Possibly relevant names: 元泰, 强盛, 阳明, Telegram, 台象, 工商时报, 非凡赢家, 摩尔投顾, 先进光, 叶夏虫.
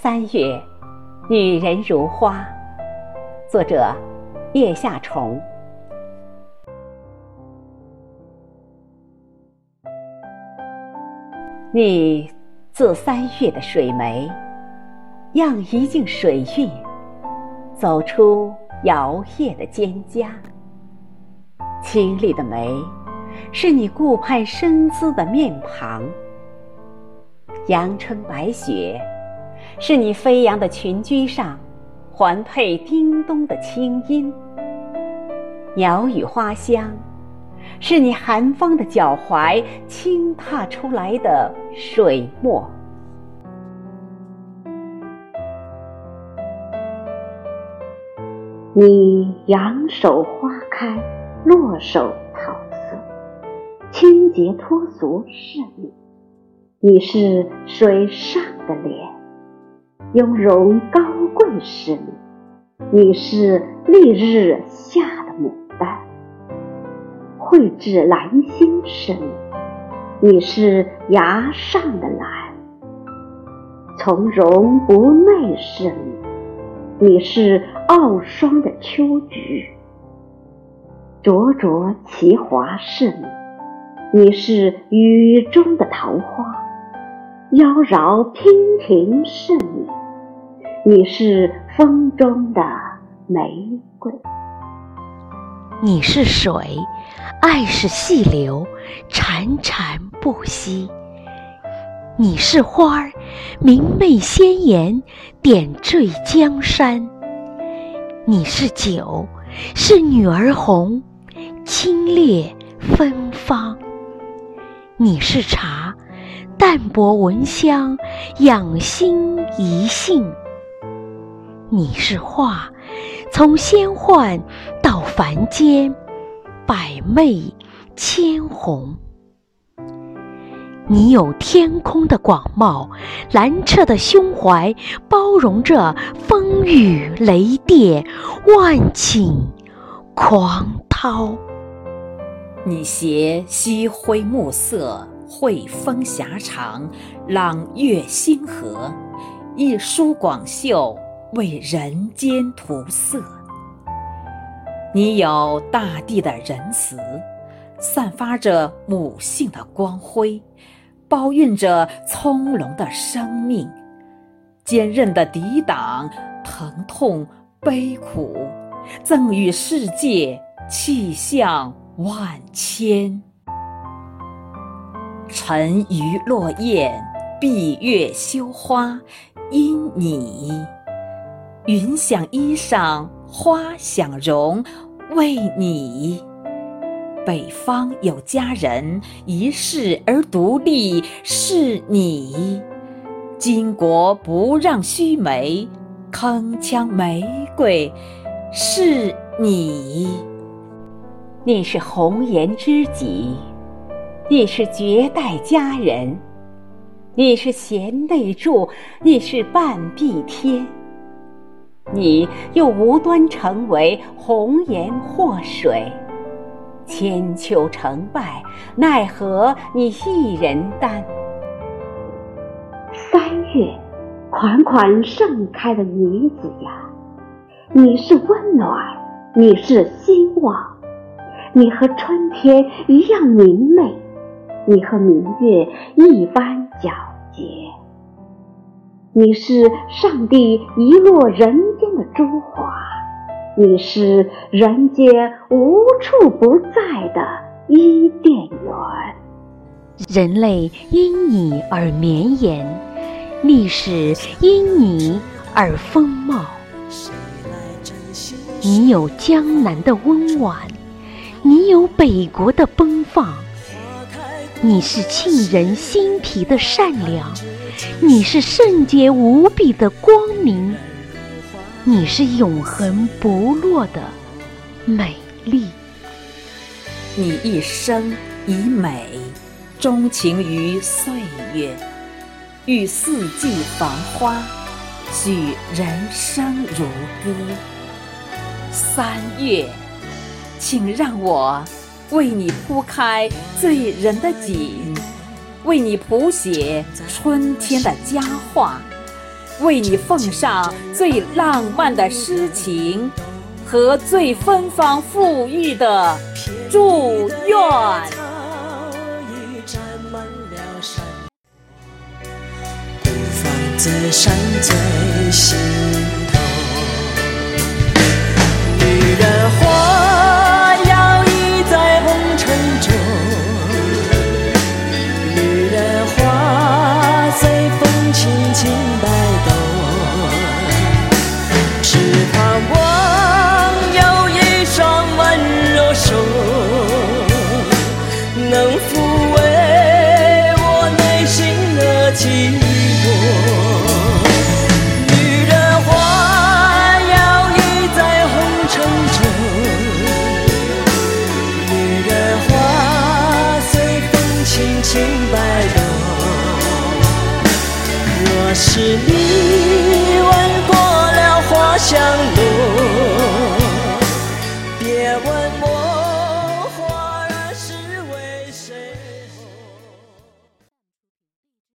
3月，女人如花，作者叶夏虫。你自3月的水湄，漾一径水韵，走出摇曳的蒹葭。清丽的眉，是你顾盼深姿的面庞；阳春白雪，是你飞扬的裙裾上环佩叮咚的清音；鸟语花香，是你寒风的脚踝轻踏出来的水墨。你仰手花开，落手桃色，清洁脱俗是你。你是水上的莲，雍容高贵是你。你是丽日下的牡丹，蕙质兰心是你。你是崖上的兰，从容不媚是你。你是傲霜的秋菊，灼灼其华是你。你是雨中的桃花，妖娆娉婷是你。你是风中的玫瑰。你是水，爱是细流，潺潺不息。你是花儿，明媚鲜艳，点缀江山。你是酒，是女儿红，清冽芬芳。你是茶，淡泊闻香，养心怡兴。你是画，从仙幻到凡间，百媚千红。你有天空的广袤，蓝彻的胸怀，包容着风雨雷电，万顷狂涛。你携夕晖暮色，惠风遐长，朗月星河，一舒广袖，为人间涂色。你有大地的仁慈，散发着母性的光辉，包蕴着葱茏的生命，坚韧的抵挡疼痛悲苦，赠予世界气象万千。沉鱼落雁，闭月羞花，因你云想衣裳，花想容，为你。北方有佳人，一世而独立，是你。巾帼不让须眉，铿锵玫瑰，是你。你是红颜知己，你是绝代佳人，你是贤内助，你是半壁天。你又无端成为红颜祸水，千秋成败，奈何你一人担。3月，款款盛开的女子呀，你是温暖，你是希望，你和春天一样明媚，你和明月一般皎洁。你是上帝遗落人间的珠华，你是人间无处不在的伊甸园。人类因你而绵延，历史因你而丰茂。你有江南的温婉，你有北国的奔放。你是沁人心脾的善良，你是圣洁无比的光明。你是永恒不落的美丽。你一生以美钟情于岁月，遇四季繁花，许人生如歌。3月，请让我为你铺开醉人的景，为你谱写春天的佳话，为你奉上最浪漫的诗情和最芬芳馥郁的祝愿。自山在心头，女人花摇曳在红尘中，女人花随风轻轻摆动，只盼望有一双温柔手，能抚慰我内心的寂寞。是你。